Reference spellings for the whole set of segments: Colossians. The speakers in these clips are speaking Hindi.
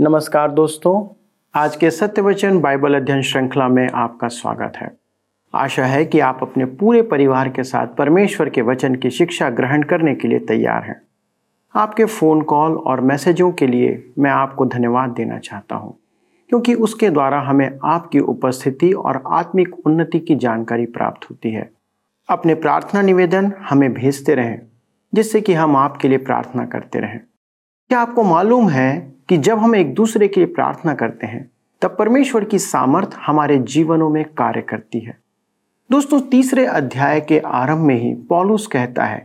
नमस्कार दोस्तों, आज के सत्यवचन बाइबल अध्ययन श्रृंखला में आपका स्वागत है। आशा है कि आप अपने पूरे परिवार के साथ परमेश्वर के वचन की शिक्षा ग्रहण करने के लिए तैयार हैं। आपके फ़ोन कॉल और मैसेजों के लिए मैं आपको धन्यवाद देना चाहता हूं, क्योंकि उसके द्वारा हमें आपकी उपस्थिति और आत्मिक उन्नति की जानकारी प्राप्त होती है। अपने प्रार्थना निवेदन हमें भेजते रहें, जिससे कि हम आपके लिए प्रार्थना करते रहें। क्या आपको मालूम है कि जब हम एक दूसरे के लिए प्रार्थना करते हैं, तब परमेश्वर की सामर्थ हमारे जीवनों में कार्य करती है। दोस्तों, तीसरे अध्याय के आरंभ में ही पौलुस कहता है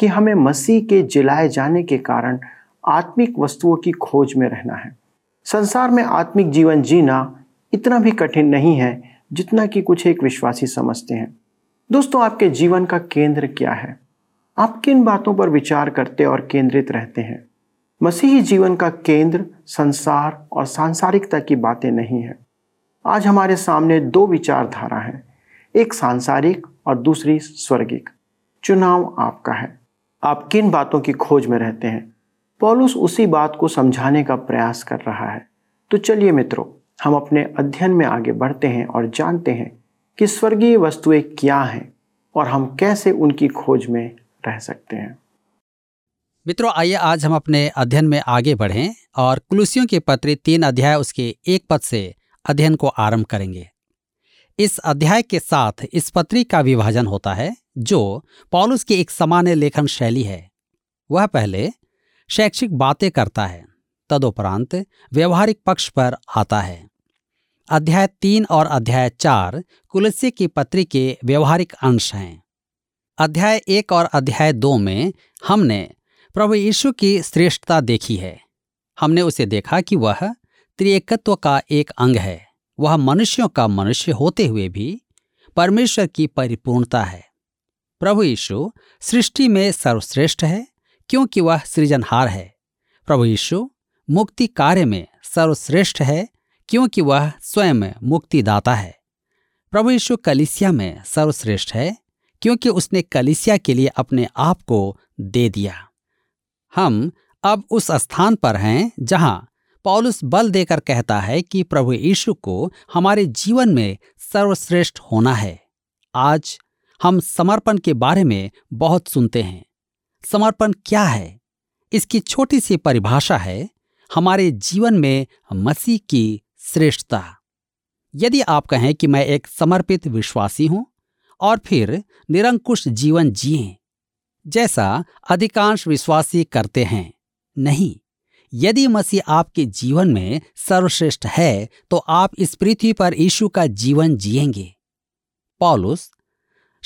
कि हमें मसीह के जिलाए जाने के कारण आत्मिक वस्तुओं की खोज में रहना है। संसार में आत्मिक जीवन जीना इतना भी कठिन नहीं है जितना कि कुछ एक विश्वासी समझते हैं। दोस्तों, आपके जीवन का केंद्र क्या है? आप किन बातों पर विचार करते और केंद्रित रहते हैं? मसीही जीवन का केंद्र संसार और सांसारिकता की बातें नहीं है। आज हमारे सामने दो विचारधारा हैं, एक सांसारिक और दूसरी स्वर्गिक। चुनाव आपका है, आप किन बातों की खोज में रहते हैं। पौलुस उसी बात को समझाने का प्रयास कर रहा है। तो चलिए मित्रों, हम अपने अध्ययन में आगे बढ़ते हैं और जानते हैं कि स्वर्गीय वस्तुएं क्या हैं और हम कैसे उनकी खोज में रह सकते हैं। मित्रों, आइए आज हम अपने अध्ययन में आगे बढ़ें और कुलुसियों के पत्र 3 अध्याय उसके 1 पद से अध्ययन को आरंभ करेंगे। इस अध्याय के साथ इस पत्री का विभाजन होता है, जो पौलुस की एक सामान्य लेखन शैली है। वह पहले शैक्षिक बातें करता है, तदुपरांत व्यवहारिक पक्ष पर आता है। अध्याय 3 और अध्याय 4 कुलुसियों की पत्री के व्यवहारिक अंश हैं। अध्याय 1 और अध्याय 2 में हमने प्रभु यीशु की श्रेष्ठता देखी है। हमने उसे देखा कि वह त्रिएकत्व का एक अंग है। वह मनुष्यों का मनुष्य होते हुए भी परमेश्वर की परिपूर्णता है। प्रभु यीशु सृष्टि में सर्वश्रेष्ठ है, क्योंकि वह सृजनहार है। प्रभु यीशु मुक्ति कार्य में सर्वश्रेष्ठ है, क्योंकि वह स्वयं मुक्तिदाता है। प्रभु यीशु कलीसिया में सर्वश्रेष्ठ है, क्योंकि उसने कलीसिया के लिए अपने आप को दे दिया। हम अब उस स्थान पर हैं जहां पौलुस बल देकर कहता है कि प्रभु यीशु को हमारे जीवन में सर्वश्रेष्ठ होना है। आज हम समर्पण के बारे में बहुत सुनते हैं। समर्पण क्या है? इसकी छोटी सी परिभाषा है, हमारे जीवन में मसीह की श्रेष्ठता। यदि आप कहें कि मैं एक समर्पित विश्वासी हूं और फिर निरंकुश जीवन जिएं, जैसा अधिकांश विश्वासी करते हैं, नहीं। यदि मसीह आपके जीवन में सर्वश्रेष्ठ है, तो आप इस पृथ्वी पर यीशु का जीवन जिएंगे। पौलुस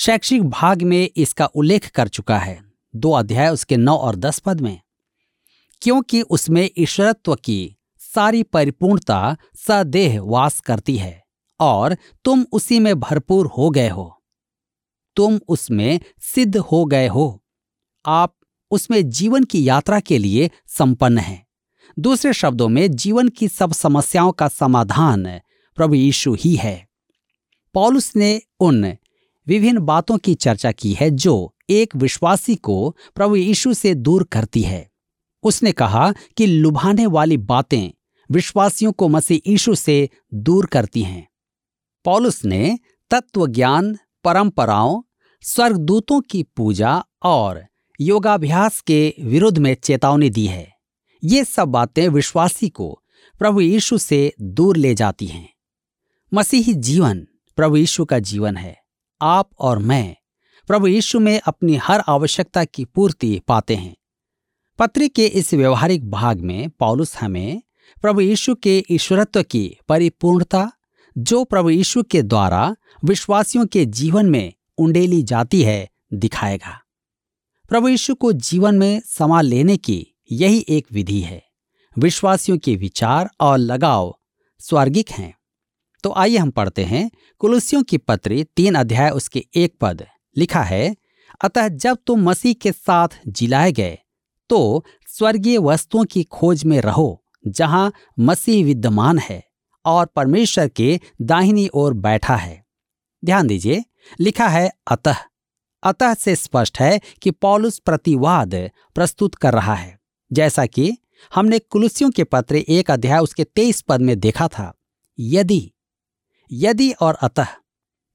शैक्षिक भाग में इसका उल्लेख कर चुका है, 2 अध्याय उसके 9 और 10 पद में, क्योंकि उसमें ईश्वरत्व की सारी परिपूर्णता सदेह वास करती है और तुम उसी में भरपूर हो गए हो। तुम उसमें सिद्ध हो गए हो। आप उसमें जीवन की यात्रा के लिए संपन्न हैं। दूसरे शब्दों में, जीवन की सब समस्याओं का समाधान प्रभु यीशु ही है। पौलुस ने उन विभिन्न बातों की चर्चा की है जो एक विश्वासी को प्रभु यीशु से दूर करती है। उसने कहा कि लुभाने वाली बातें विश्वासियों को मसीह यीशु से दूर करती हैं। पौलुस ने तत्वज्ञान, परंपराओं, स्वर्गदूतों की पूजा और योगाभ्यास के विरुद्ध में चेतावनी दी है। ये सब बातें विश्वासी को प्रभु यीशु से दूर ले जाती हैं। मसीही जीवन प्रभु यीशु का जीवन है। आप और मैं प्रभु यीशु में अपनी हर आवश्यकता की पूर्ति पाते हैं। पत्री के इस व्यवहारिक भाग में पौलुस हमें प्रभु यीशु के ईश्वरत्व की परिपूर्णता, जो प्रभु यीशु के द्वारा विश्वासियों के जीवन में उंडेली जाती है, दिखाएगा। प्रभु यीशु को जीवन में समा लेने की यही एक विधि है। विश्वासियों के विचार और लगाव स्वर्गिक हैं। तो आइए हम पढ़ते हैं कुलुसियों की पत्री 3 अध्याय उसके 1 पद, लिखा है, अतः जब तुम मसीह के साथ जिलाए गए, तो स्वर्गीय वस्तुओं की खोज में रहो, जहां मसीह विद्यमान है और परमेश्वर के दाहिनी ओर बैठा है। ध्यान दीजिए, लिखा है अतः। अतः से स्पष्ट है कि पौलुस प्रतिवाद प्रस्तुत कर रहा है, जैसा कि हमने कुलुस्सियों के पत्र 1 अध्याय उसके 23 पद में देखा था, यदि और अतः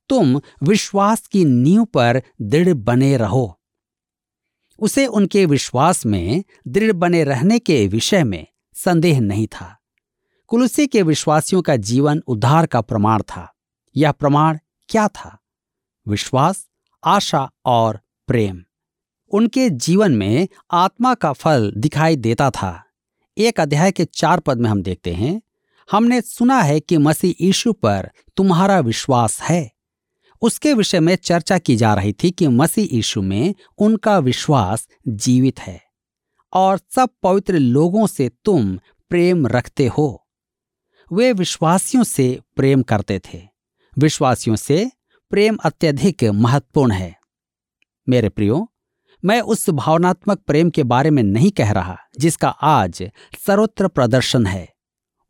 तुम विश्वास की नींव पर दृढ़ बने रहो। उसे उनके विश्वास में दृढ़ बने रहने के विषय में संदेह नहीं था। कुलुस्सी के विश्वासियों का जीवन उद्धार का प्रमाण था। यह प्रमाण क्या था? विश्वास, आशा और प्रेम। उनके जीवन में आत्मा का फल दिखाई देता था। 1 अध्याय के 4 पद में हम देखते हैं, हमने सुना है कि मसीह यीशु पर तुम्हारा विश्वास है। उसके विषय में चर्चा की जा रही थी कि मसीह यीशु में उनका विश्वास जीवित है। और सब पवित्र लोगों से तुम प्रेम रखते हो। वे विश्वासियों से प्रेम करते थे। विश्वासियों से प्रेम अत्यधिक महत्वपूर्ण है। मेरे प्रियो, मैं उस भावनात्मक प्रेम के बारे में नहीं कह रहा जिसका आज सर्वत्र प्रदर्शन है।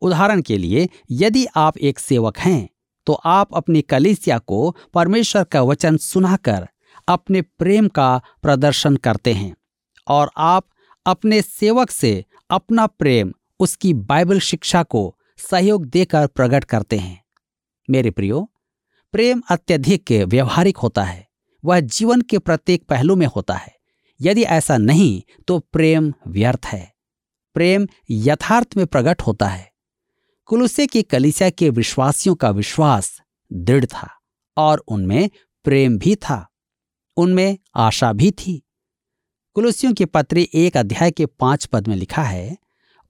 उदाहरण के लिए, यदि आप एक सेवक हैं तो आप अपनी कलीसिया को परमेश्वर का वचन सुनाकर अपने प्रेम का प्रदर्शन करते हैं, और आप अपने सेवक से अपना प्रेम उसकी बाइबल शिक्षा को सहयोग देकर प्रकट करते हैं। मेरे प्रियो, प्रेम अत्यधिक व्यवहारिक होता है। वह जीवन के प्रत्येक पहलू में होता है। यदि ऐसा नहीं तो प्रेम व्यर्थ है। प्रेम यथार्थ में प्रकट होता है। कुलुस्से की कलीसिया के विश्वासियों का विश्वास दृढ़ था और उनमें प्रेम भी था, उनमें आशा भी थी। कुलुस्सियों के पत्र 1 अध्याय के 5 पद में लिखा है,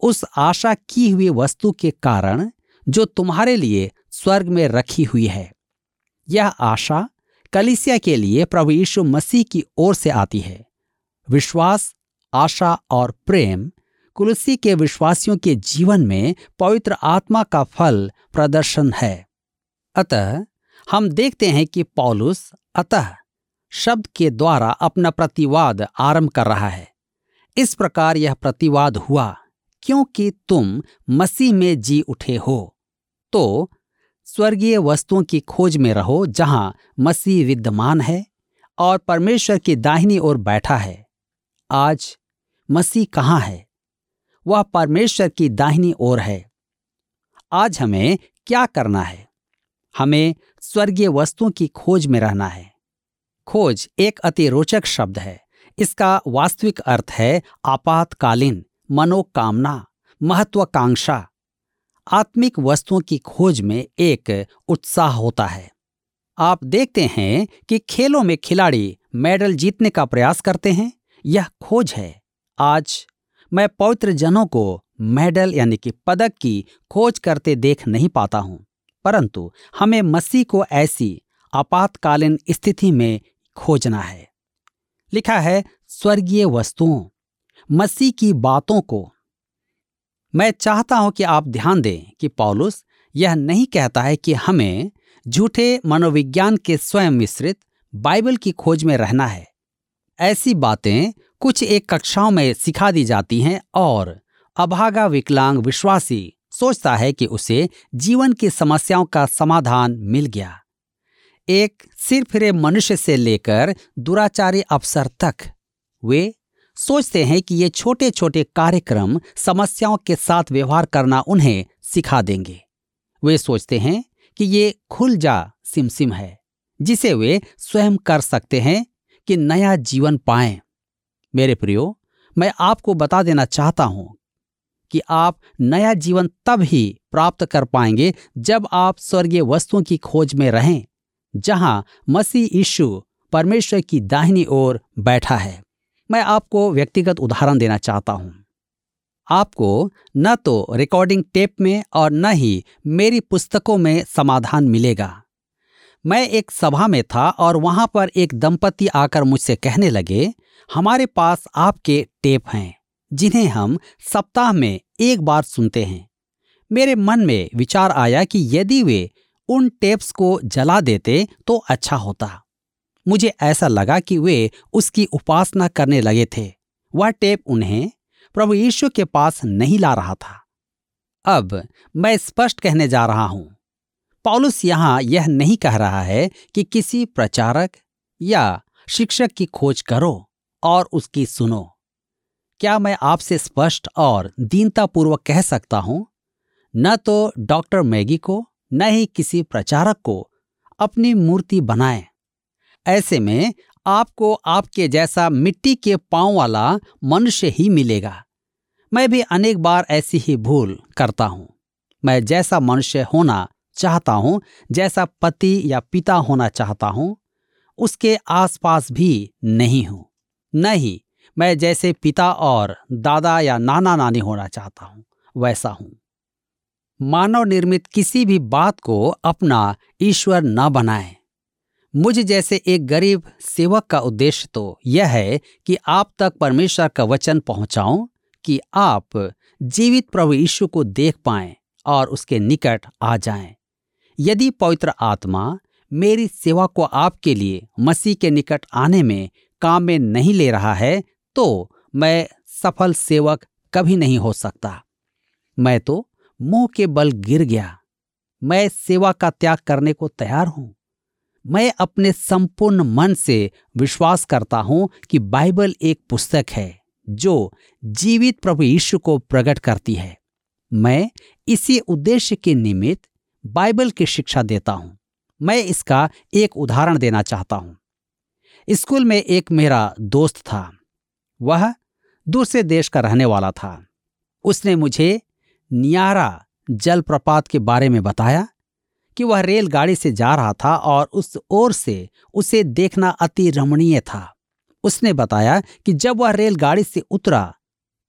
उस आशा की हुई वस्तु के कारण जो तुम्हारे लिए स्वर्ग में रखी हुई है। यह आशा कलीसिया के लिए प्रभु यीशु मसीह की ओर से आती है। विश्वास, आशा और प्रेम कुलुस्सी के विश्वासियों के जीवन में पवित्र आत्मा का फल प्रदर्शन है। अतः हम देखते हैं कि पौलुस अतः शब्द के द्वारा अपना प्रतिवाद आरंभ कर रहा है। इस प्रकार यह प्रतिवाद हुआ, क्योंकि तुम मसीह में जी उठे हो तो स्वर्गीय वस्तुओं की खोज में रहो जहां मसीह विद्यमान है और परमेश्वर की दाहिनी ओर बैठा है। आज मसीह कहाँ है? वह परमेश्वर की दाहिनी ओर है। आज हमें क्या करना है? हमें स्वर्गीय वस्तुओं की खोज में रहना है। खोज एक अति रोचक शब्द है। इसका वास्तविक अर्थ है आपातकालीन मनोकामना, महत्वाकांक्षा। आत्मिक वस्तुओं की खोज में एक उत्साह होता है। आप देखते हैं कि खेलों में खिलाड़ी मेडल जीतने का प्रयास करते हैं। यह खोज है। आज मैं पवित्र जनों को मेडल यानी कि पदक की खोज करते देख नहीं पाता हूं, परंतु हमें मसीह को ऐसी आपातकालीन स्थिति में खोजना है। लिखा है स्वर्गीय वस्तुओं, मसीह की बातों को। मैं चाहता हूं कि आप ध्यान दें कि पौलुस यह नहीं कहता है कि हमें झूठे मनोविज्ञान के स्वयं मिश्रित बाइबल की खोज में रहना है। ऐसी बातें कुछ एक कक्षाओं में सिखा दी जाती हैं और अभागा विकलांग विश्वासी सोचता है कि उसे जीवन की समस्याओं का समाधान मिल गया। एक सिरफिरे मनुष्य से लेकर दुराचारी अफसर तक, वे सोचते हैं कि ये छोटे छोटे कार्यक्रम समस्याओं के साथ व्यवहार करना उन्हें सिखा देंगे। वे सोचते हैं कि ये खुल जा सिमसिम है जिसे वे स्वयं कर सकते हैं कि नया जीवन पाएं। मेरे प्रियो, मैं आपको बता देना चाहता हूं कि आप नया जीवन तब ही प्राप्त कर पाएंगे जब आप स्वर्गीय वस्तुओं की खोज में रहें जहां मसीह यीशु परमेश्वर की दाहिनी ओर बैठा है। मैं आपको व्यक्तिगत उदाहरण देना चाहता हूं। आपको न तो रिकॉर्डिंग टेप में और न ही मेरी पुस्तकों में समाधान मिलेगा। मैं एक सभा में था और वहां पर एक दंपति आकर मुझसे कहने लगे, हमारे पास आपके टेप हैं जिन्हें हम सप्ताह में एक बार सुनते हैं। मेरे मन में विचार आया कि यदि वे उन टेप्स को जला देते तो अच्छा होता। मुझे ऐसा लगा कि वे उसकी उपासना करने लगे थे। वह टेप उन्हें प्रभु यीशु के पास नहीं ला रहा था। अब मैं स्पष्ट कहने जा रहा हूं, पौलुस यहां यह नहीं कह रहा है कि किसी प्रचारक या शिक्षक की खोज करो और उसकी सुनो। क्या मैं आपसे स्पष्ट और दीनतापूर्वक कह सकता हूं, न तो डॉक्टर मैगी को न ही किसी प्रचारक को अपनी मूर्ति बनाएं। ऐसे में आपको आपके जैसा मिट्टी के पांव वाला मनुष्य ही मिलेगा। मैं भी अनेक बार ऐसी ही भूल करता हूं। मैं जैसा मनुष्य होना चाहता हूं, जैसा पति या पिता होना चाहता हूं, उसके आसपास भी नहीं हूं। न ही मैं जैसे पिता और दादा या नाना नानी होना चाहता हूं, वैसा हूं। मानव निर्मित किसी भी बात को अपना ईश्वर न बनाएं। मुझ जैसे एक गरीब सेवक का उद्देश्य तो यह है कि आप तक परमेश्वर का वचन पहुंचाऊं कि आप जीवित प्रभु यीशु को देख पाएं और उसके निकट आ जाएं। यदि पवित्र आत्मा मेरी सेवा को आपके लिए मसीह के निकट आने में काम में नहीं ले रहा है, तो मैं सफल सेवक कभी नहीं हो सकता। मैं तो मुंह के बल गिर गया। मैं सेवा का त्याग करने को तैयार हूं। मैं अपने संपूर्ण मन से विश्वास करता हूं कि बाइबल एक पुस्तक है जो जीवित प्रभु यीशु को प्रकट करती है। मैं इसी उद्देश्य के निमित्त बाइबल की शिक्षा देता हूं। मैं इसका एक उदाहरण देना चाहता हूं। स्कूल में एक मेरा दोस्त था। वह दूसरे देश का रहने वाला था। उसने मुझे नियारा जलप्रपात के बारे में बताया कि वह रेलगाड़ी से जा रहा था और उस ओर से उसे देखना अति रमणीय था। उसने बताया कि जब वह रेलगाड़ी से उतरा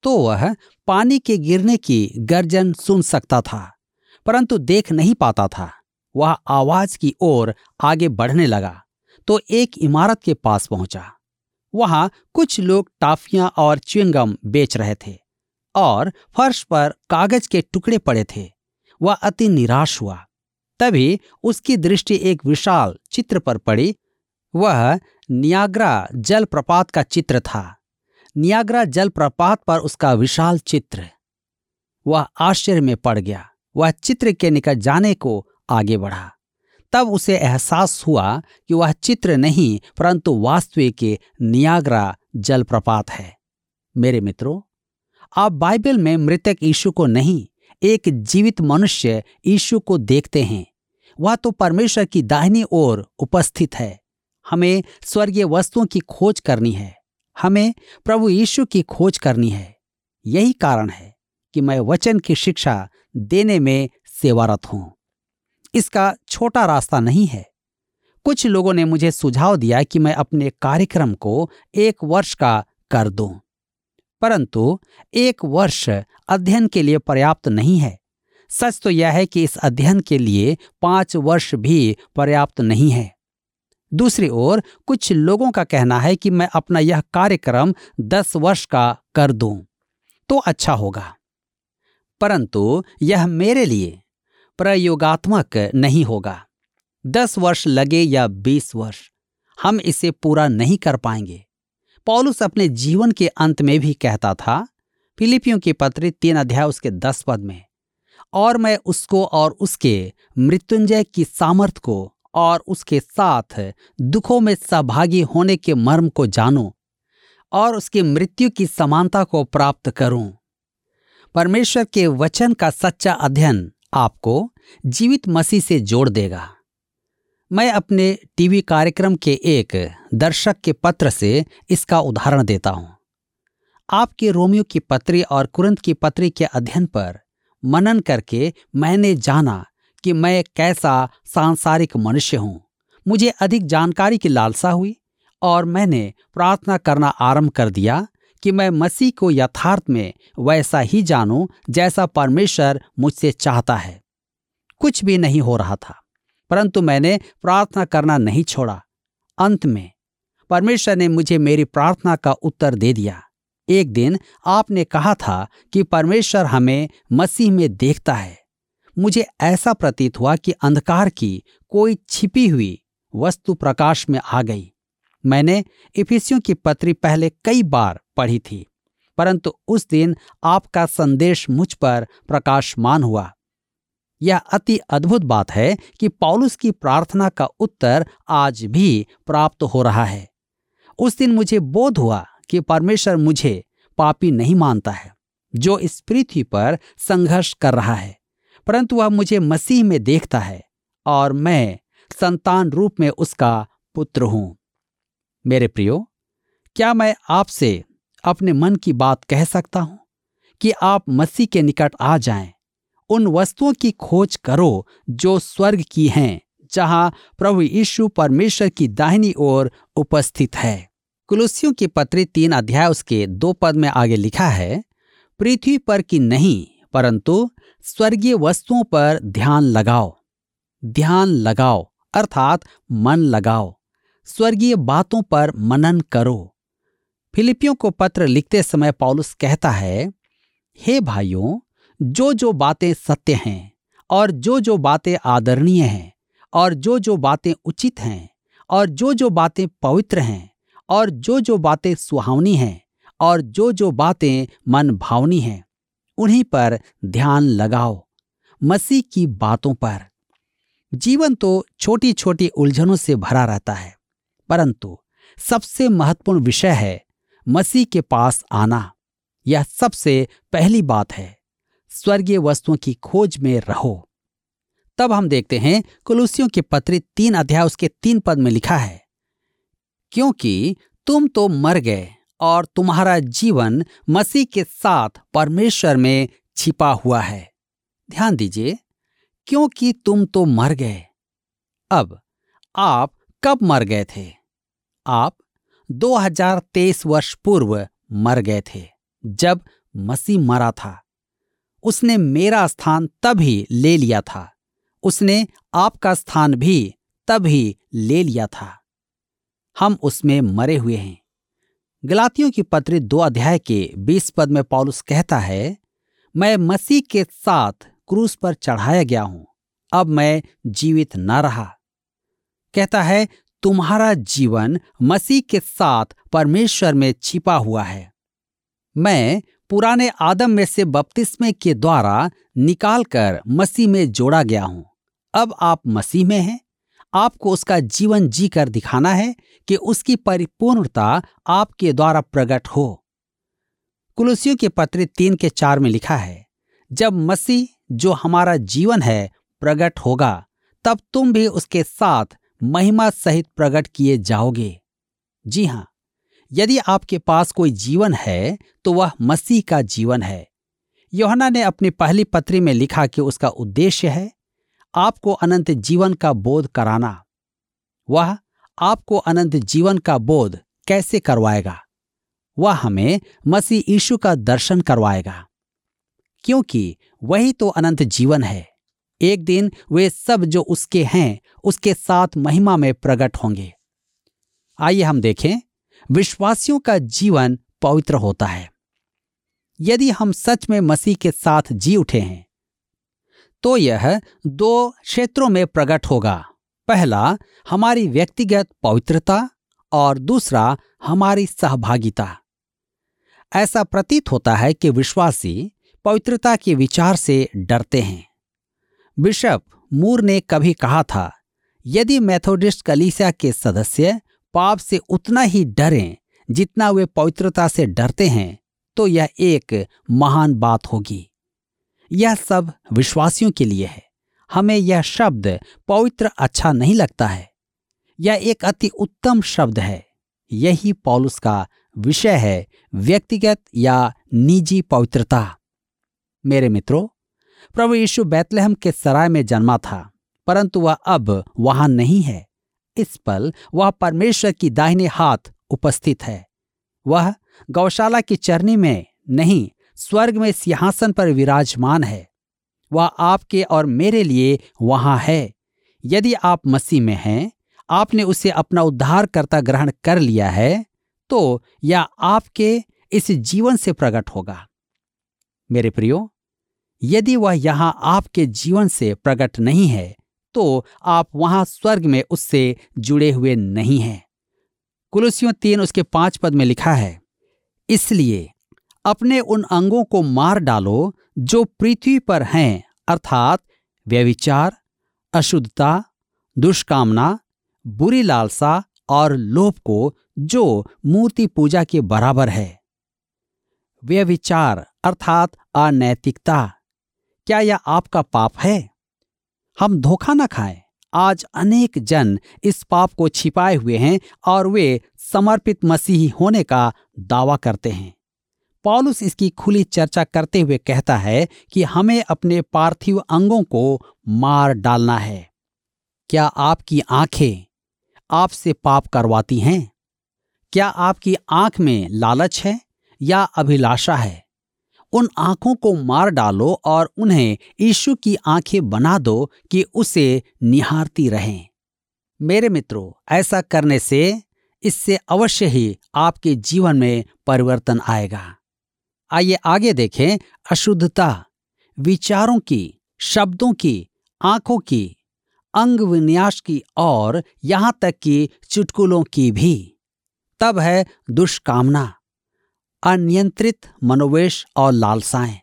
तो वह पानी के गिरने की गर्जन सुन सकता था, परंतु देख नहीं पाता था। वह आवाज की ओर आगे बढ़ने लगा तो एक इमारत के पास पहुंचा। वहां कुछ लोग टाफियां और च्युइंगम बेच रहे थे और फर्श पर कागज के टुकड़े पड़े थे। वह अति निराश हुआ। तभी उसकी दृष्टि एक विशाल चित्र पर पड़ी। वह नियाग्रा जलप्रपात का चित्र था। नियाग्रा जलप्रपात पर उसका विशाल चित्र। वह आश्चर्य में पड़ गया। वह चित्र के निकट जाने को आगे बढ़ा। तब उसे एहसास हुआ कि वह चित्र नहीं परंतु वास्तविक नियाग्रा जलप्रपात है। मेरे मित्रों, आप बाइबल में मृतक यीशु को नहीं, एक जीवित मनुष्य यीशु को देखते हैं। वह तो परमेश्वर की दाहिनी ओर उपस्थित है। हमें स्वर्गीय वस्तुओं की खोज करनी है। हमें प्रभु यीशु की खोज करनी है। यही कारण है कि मैं वचन की शिक्षा देने में सेवारत हूं। इसका छोटा रास्ता नहीं है। कुछ लोगों ने मुझे सुझाव दिया कि मैं अपने कार्यक्रम को 1 वर्ष का कर दूं, परंतु 1 वर्ष अध्ययन के लिए पर्याप्त नहीं है। सच तो यह है कि इस अध्ययन के लिए 5 वर्ष भी पर्याप्त नहीं है। दूसरी ओर कुछ लोगों का कहना है कि मैं अपना यह कार्यक्रम 10 वर्ष का कर दूं तो अच्छा होगा, परंतु यह मेरे लिए प्रयोगात्मक नहीं होगा। 10 वर्ष लगे या 20 वर्ष, हम इसे पूरा नहीं कर पाएंगे। पौलुस अपने जीवन के अंत में भी कहता था, फिलिपियों के पत्र 3 अध्याय उसके 10 पद में, और मैं उसको और उसके मृत्युंजय की सामर्थ को और उसके साथ दुखों में सहभागी होने के मर्म को जानूं और उसकी मृत्यु की समानता को प्राप्त करूं। परमेश्वर के वचन का सच्चा अध्ययन आपको जीवित मसीह से जोड़ देगा। मैं अपने टीवी कार्यक्रम के एक दर्शक के पत्र से इसका उदाहरण देता हूं। आपके रोमियो की पत्री और कुरिन्थ की पत्री के अध्ययन पर मनन करके मैंने जाना कि मैं कैसा सांसारिक मनुष्य हूं। मुझे अधिक जानकारी की लालसा हुई और मैंने प्रार्थना करना आरंभ कर दिया कि मैं मसीह को यथार्थ में वैसा ही जानूं जैसा परमेश्वर मुझसे चाहता है। कुछ भी नहीं हो रहा था, परंतु मैंने प्रार्थना करना नहीं छोड़ा। अंत में परमेश्वर ने मुझे मेरी प्रार्थना का उत्तर दे दिया। एक दिन आपने कहा था कि परमेश्वर हमें मसीह में देखता है। मुझे ऐसा प्रतीत हुआ कि अंधकार की कोई छिपी हुई वस्तु प्रकाश में आ गई। मैंने इफिसियों की पत्री पहले कई बार पढ़ी थी, परंतु उस दिन आपका संदेश मुझ पर प्रकाशमान हुआ। यह अति अद्भुत बात है कि पौलुस की प्रार्थना का उत्तर आज भी प्राप्त हो रहा है। उस दिन मुझे बोध हुआ कि परमेश्वर मुझे पापी नहीं मानता है जो इस पृथ्वी पर संघर्ष कर रहा है, परंतु वह मुझे मसीह में देखता है और मैं संतान रूप में उसका पुत्र हूं। मेरे प्रियो, क्या मैं आपसे अपने मन की बात कह सकता हूं कि आप मसीह के निकट आ जाएं, उन वस्तुओं की खोज करो जो स्वर्ग की हैं, जहां प्रभु यीशु परमेश्वर की दाहिनी ओर उपस्थित है। कुलुस्सियों की पत्री 3 उसके 2 में आगे लिखा है, पृथ्वी पर की नहीं परंतु स्वर्गीय वस्तुओं पर ध्यान लगाओ अर्थात मन लगाओ, स्वर्गीय बातों पर मनन करो। फिलिपियों को पत्र लिखते समय पौलुस कहता है, हे भाइयों, जो बातें सत्य हैं और जो बातें आदरणीय हैं और जो बातें उचित हैं और जो बातें पवित्र हैं और जो बातें सुहावनी हैं और जो बातें मन भावनी हैं, उन्हीं पर ध्यान लगाओ, मसीह की बातों पर। जीवन तो छोटी छोटी उलझनों से भरा रहता है, परंतु सबसे महत्वपूर्ण विषय है मसीह के पास आना। यह सबसे पहली बात है। स्वर्गीय वस्तुओं की खोज में रहो। तब हम देखते हैं कुलुस्सियों के पत्री 3 उसके 3 में लिखा है, क्योंकि तुम तो मर गए और तुम्हारा जीवन मसीह के साथ परमेश्वर में छिपा हुआ है। ध्यान दीजिए, क्योंकि तुम तो मर गए। अब आप कब मर गए थे? आप 2023 वर्ष पूर्व मर गए थे जब मसीह मरा था। उसने मेरा स्थान तभी ले लिया था, उसने आपका स्थान भी तभी ले लिया था। हम उसमें मरे हुए हैं। गलातियों की पत्री 2 के 20 में पौलुस कहता है, मैं मसीह के साथ क्रूस पर चढ़ाया गया हूं, अब मैं जीवित न रहा। कहता है, तुम्हारा जीवन मसीह के साथ परमेश्वर में छिपा हुआ है। मैं पुराने आदम में से बपतिस्मे के द्वारा निकालकर मसीह में जोड़ा गया हूं। अब आप मसीह में हैं। आपको उसका जीवन जीकर दिखाना है कि उसकी परिपूर्णता आपके द्वारा प्रकट हो। कुलुस्सियों के पत्री 3 के 4 में लिखा है, जब मसीह जो हमारा जीवन है प्रकट होगा, तब तुम भी उसके साथ महिमा सहित प्रकट किए जाओगे। जी हां, यदि आपके पास कोई जीवन है तो वह मसीह का जीवन है। यूहन्ना ने अपनी पहली पत्री में लिखा कि उसका उद्देश्य है आपको अनंत जीवन का बोध कराना। वह आपको अनंत जीवन का बोध कैसे करवाएगा? वह हमें मसीह यीशु का दर्शन करवाएगा, क्योंकि वही तो अनंत जीवन है। एक दिन वे सब जो उसके हैं उसके साथ महिमा में प्रकट होंगे। आइए हम देखें, विश्वासियों का जीवन पवित्र होता है। यदि हम सच में मसीह के साथ जी उठे हैं तो यह 2 क्षेत्रों में प्रकट होगा। पहला, हमारी व्यक्तिगत पवित्रता और दूसरा, हमारी सहभागिता। ऐसा प्रतीत होता है कि विश्वासी पवित्रता के विचार से डरते हैं। बिशप मूर ने कभी कहा था, यदि मेथोडिस्ट कलीसिया के सदस्य पाप से उतना ही डरें जितना वे पवित्रता से डरते हैं, तो यह एक महान बात होगी। यह सब विश्वासियों के लिए है। हमें यह शब्द पवित्र अच्छा नहीं लगता है। यह एक अति उत्तम शब्द है। यही पौलुस का विषय है, व्यक्तिगत या निजी पवित्रता। मेरे मित्रों, प्रभु यीशु बैतलहम के सराय में जन्मा था, परंतु वह अब वहां नहीं है। इस पल वह परमेश्वर की दाहिने हाथ उपस्थित है। वह गौशाला की चरनी में नहीं, स्वर्ग में सिंहासन पर विराजमान है। वह आपके और मेरे लिए वहां है। यदि आप मसीह में हैं, आपने उसे अपना उद्धारकर्ता ग्रहण कर लिया है, तो यह आपके इस जीवन से प्रकट होगा। मेरे प्रियो, यदि वह यहां आपके जीवन से प्रकट नहीं है, तो आप वहां स्वर्ग में उससे जुड़े हुए नहीं हैं। कुलुस्सियों 3 उसके 5 में लिखा है, इसलिए अपने उन अंगों को मार डालो जो पृथ्वी पर हैं, अर्थात व्यभिचार, अशुद्धता, दुष्कामना, बुरी लालसा और लोभ को, जो मूर्ति पूजा के बराबर है। व्यभिचार अर्थात अनैतिकता, क्या यह आपका पाप है? हम धोखा न खाएं। आज अनेक जन इस पाप को छिपाए हुए हैं और वे समर्पित मसीही होने का दावा करते हैं। पौलुस इसकी खुली चर्चा करते हुए कहता है कि हमें अपने पार्थिव अंगों को मार डालना है। क्या आपकी आंखें आपसे पाप करवाती हैं? क्या आपकी आंख में लालच है या अभिलाषा है? उन आंखों को मार डालो और उन्हें यीशु की आंखें बना दो कि उसे निहारती रहें। मेरे मित्रों, ऐसा करने से इससे अवश्य ही आपके जीवन में परिवर्तन आएगा। आइए आगे देखें। अशुद्धता विचारों की, शब्दों की, आंखों की, अंग विन्यास की और यहां तक कि चुटकुलों की भी। तब है दुष्कामना, अनियंत्रित मनोवेश और लालसाएं।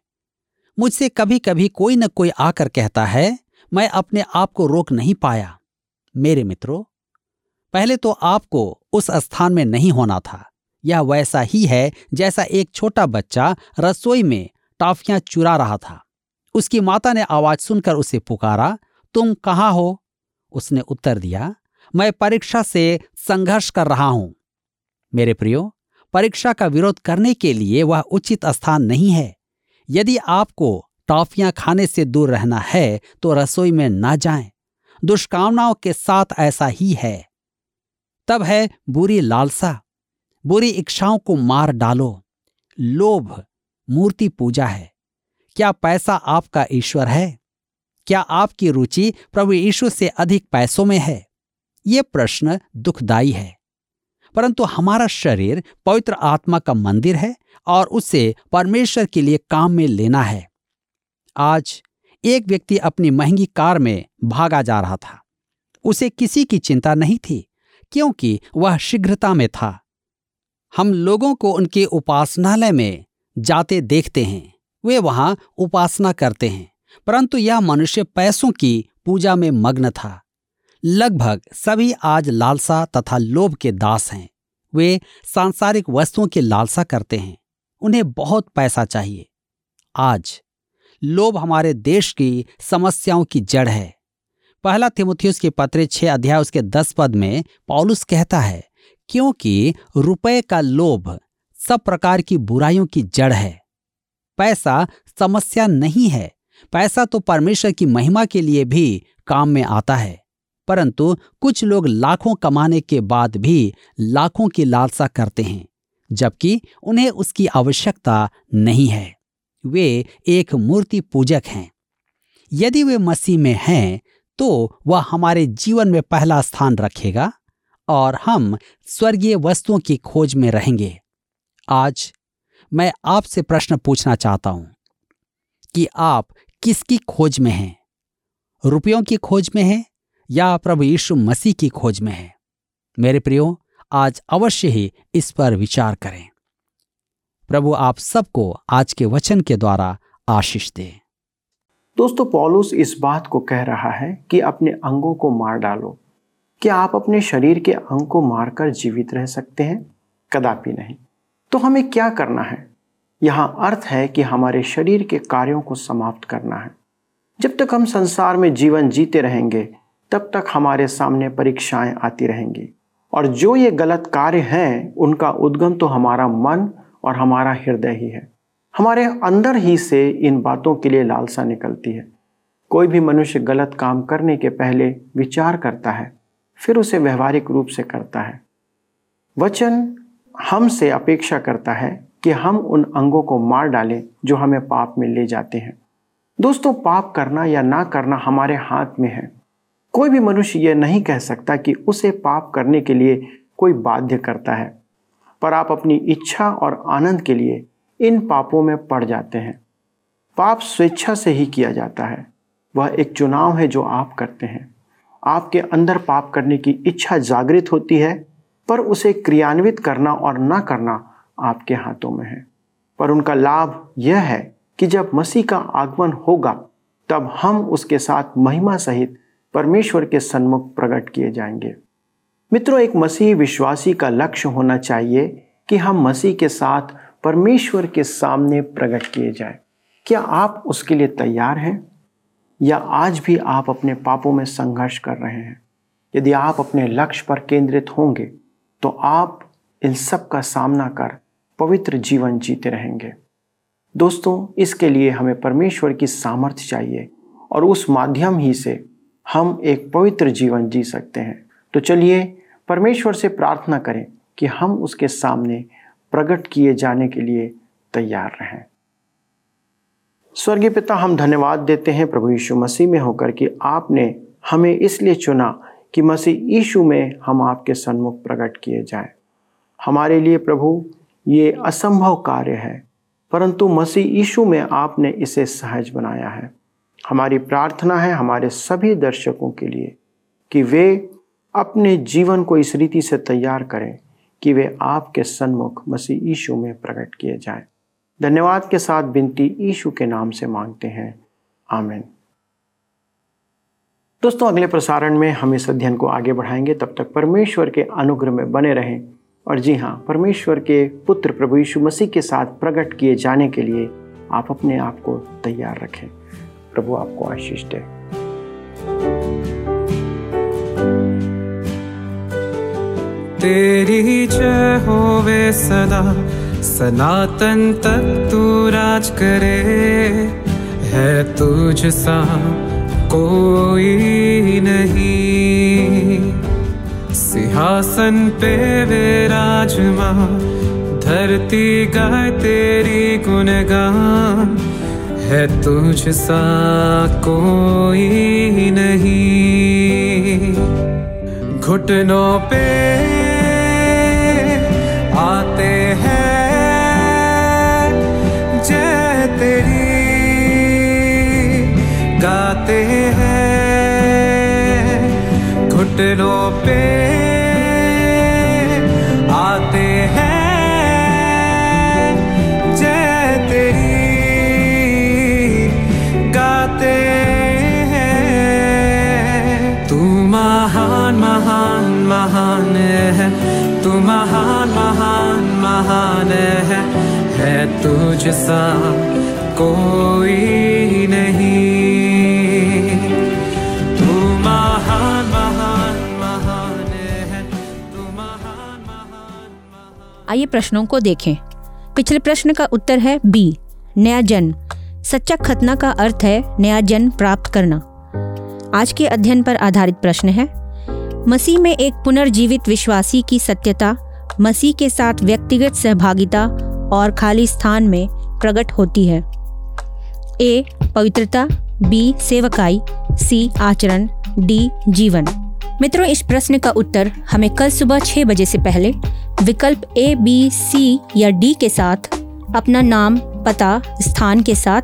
मुझसे कभी कभी कोई न कोई आकर कहता है, मैं अपने आप को रोक नहीं पाया। मेरे मित्रों, पहले तो आपको उस स्थान में नहीं होना था। यह वैसा ही है जैसा एक छोटा बच्चा रसोई में टॉफियां चुरा रहा था। उसकी माता ने आवाज सुनकर उसे पुकारा, तुम कहाँ हो? उसने उत्तर दिया, मैं परीक्षा से संघर्ष कर रहा हूं। मेरे प्रियो, परीक्षा का विरोध करने के लिए वह उचित स्थान नहीं है। यदि आपको टॉफियां खाने से दूर रहना है तो रसोई में ना जाएं। दुष्कामनाओं के साथ ऐसा ही है। तब है बुरी लालसा, बुरी इच्छाओं को मार डालो। लोभ मूर्ति पूजा है। क्या पैसा आपका ईश्वर है? क्या आपकी रुचि प्रभु यीशु से अधिक पैसों में है? ये प्रश्न दुखदायी है, परंतु हमारा शरीर पवित्र आत्मा का मंदिर है और उसे परमेश्वर के लिए काम में लेना है। आज एक व्यक्ति अपनी महंगी कार में भागा जा रहा था। उसे किसी की चिंता नहीं थी क्योंकि वह शीघ्रता में था। हम लोगों को उनके उपासनालय में जाते देखते हैं। वे वहां उपासना करते हैं, परंतु यह मनुष्य पैसों की पूजा में मग्न था। लगभग सभी आज लालसा तथा लोभ के दास हैं। वे सांसारिक वस्तुओं की लालसा करते हैं। उन्हें बहुत पैसा चाहिए। आज लोभ हमारे देश की समस्याओं की जड़ है। पहला तीमुथियुस के पत्र 6 उसके 10 में पौलुस कहता है, क्योंकि रुपए का लोभ सब प्रकार की बुराइयों की जड़ है। पैसा समस्या नहीं है। पैसा तो परमेश्वर की महिमा के लिए भी काम में आता है, परंतु कुछ लोग लाखों कमाने के बाद भी लाखों की लालसा करते हैं, जबकि उन्हें उसकी आवश्यकता नहीं है। वे एक मूर्ति पूजक हैं। यदि वे मसीह में हैं तो वह हमारे जीवन में पहला स्थान रखेगा और हम स्वर्गीय वस्तुओं की खोज में रहेंगे। आज मैं आपसे प्रश्न पूछना चाहता हूं कि आप किसकी खोज में हैं? रुपयों की खोज में हैं या प्रभु यीशु मसीह की खोज में हैं? मेरे प्रियो, आज अवश्य ही इस पर विचार करें। प्रभु आप सबको आज के वचन के द्वारा आशीष दे। दोस्तों, पौलुस इस बात को कह रहा है कि अपने अंगों को मार डालो। क्या आप अपने शरीर के अंग को मारकर जीवित रह सकते हैं? कदापि नहीं। तो हमें क्या करना है? यहाँ अर्थ है कि हमारे शरीर के कार्यों को समाप्त करना है। जब तक हम संसार में जीवन जीते रहेंगे तब तक हमारे सामने परीक्षाएं आती रहेंगी, और जो ये गलत कार्य हैं उनका उद्गम तो हमारा मन और हमारा हृदय ही है। हमारे अंदर ही से इन बातों के लिए लालसा निकलती है। कोई भी मनुष्य गलत काम करने के पहले विचार करता है, फिर उसे व्यवहारिक रूप से करता है। वचन हमसे अपेक्षा करता है कि हम उन अंगों को मार डालें जो हमें पाप में ले जाते हैं। दोस्तों, पाप करना या ना करना हमारे हाथ में है। कोई भी मनुष्य यह नहीं कह सकता कि उसे पाप करने के लिए कोई बाध्य करता है, पर आप अपनी इच्छा और आनंद के लिए इन पापों में पड़ जाते हैं। पाप स्वेच्छा से ही किया जाता है। वह एक चुनाव है जो आप करते हैं। आपके अंदर पाप करने की इच्छा जागृत होती है, पर उसे क्रियान्वित करना और ना करना आपके हाथों में है। पर उनका लाभ यह है कि जब मसीह का आगमन होगा तब हम उसके साथ महिमा सहित परमेश्वर के सन्मुख प्रकट किए जाएंगे। मित्रों, एक मसीह विश्वासी का लक्ष्य होना चाहिए कि हम मसीह के साथ परमेश्वर के सामने प्रकट किए जाए। क्या आप उसके लिए तैयार हैं, या आज भी आप अपने पापों में संघर्ष कर रहे हैं? यदि आप अपने लक्ष्य पर केंद्रित होंगे तो आप इन सब का सामना कर पवित्र जीवन जीते रहेंगे। दोस्तों, इसके लिए हमें परमेश्वर की सामर्थ्य चाहिए और उस माध्यम ही से हम एक पवित्र जीवन जी सकते हैं। तो चलिए परमेश्वर से प्रार्थना करें कि हम उसके सामने प्रकट किए जाने के लिए तैयार रहें। स्वर्गीय पिता, हम धन्यवाद देते हैं प्रभु यीशु मसीह में होकर कि आपने हमें इसलिए चुना कि मसीह यीशु में हम आपके सन्मुख प्रकट किए जाएं। हमारे लिए प्रभु ये असंभव कार्य है, परंतु मसीह यीशु में आपने इसे सहज बनाया है। हमारी प्रार्थना है हमारे सभी दर्शकों के लिए कि वे अपने जीवन को इस रीति से तैयार करें कि वे आपके सन्मुख मसीह यीशु में प्रकट किए जाएं। धन्यवाद के साथ विनती यीशु के नाम से मांगते हैं, आमीन। दोस्तों, अगले प्रसारण में हम इस अध्ययन को आगे बढ़ाएंगे। तब तक परमेश्वर के अनुग्रह में बने रहें और जी हाँ, परमेश्वर के पुत्र प्रभु यीशु मसीह के साथ प्रकट किए जाने के लिए आप अपने आप को तैयार रखें। प्रभु आपको आशीष दे। तेरी जय होवे सदा, सनातन तक तू राज करे। है तुझ सा कोई नहीं, सिंहासन पे विराजमान, धरती गाए तेरी गुणगान। है तुझ सा कोई नहीं, घुटनों पे आते हैं जय तेरी, गाते हैं। घुटनों पे आते हैं जय तेरी, गाते हैं। तू महान महान महान है, तू महान महान महान है तुझ सा कोई नहीं। तू महान महान महान है, तू महान महान महान। आइए प्रश्नों को देखें। पिछले प्रश्न का उत्तर है बी, नया जन्म। सच्चा खतना का अर्थ है नया जन्म प्राप्त करना। आज के अध्ययन पर आधारित प्रश्न है, मसीह में एक पुनर्जीवित विश्वासी की सत्यता मसीह के साथ व्यक्तिगत सहभागिता और खाली स्थान में प्रकट होती है। ए पवित्रता, बी सेवकाई, सी आचरण, डी जीवन। मित्रों, इस प्रश्न का उत्तर हमें कल सुबह 6 बजे से पहले विकल्प ए, बी, सी या डी के साथ अपना नाम, पता, स्थान के साथ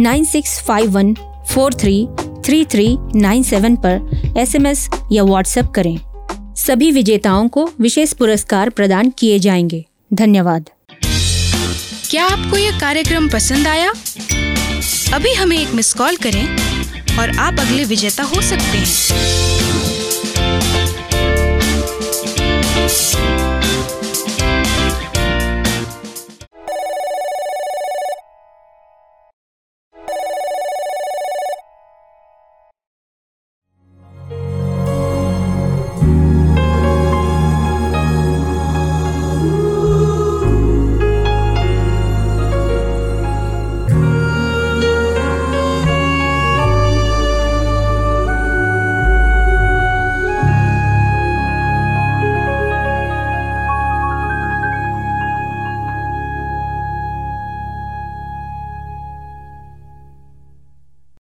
9651433397 पर SMS या WhatsApp करें। सभी विजेताओं को विशेष पुरस्कार प्रदान किए जाएंगे। धन्यवाद। क्या आपको यह कार्यक्रम पसंद आया? अभी हमें एक मिस कॉल करें और आप अगले विजेता हो सकते हैं।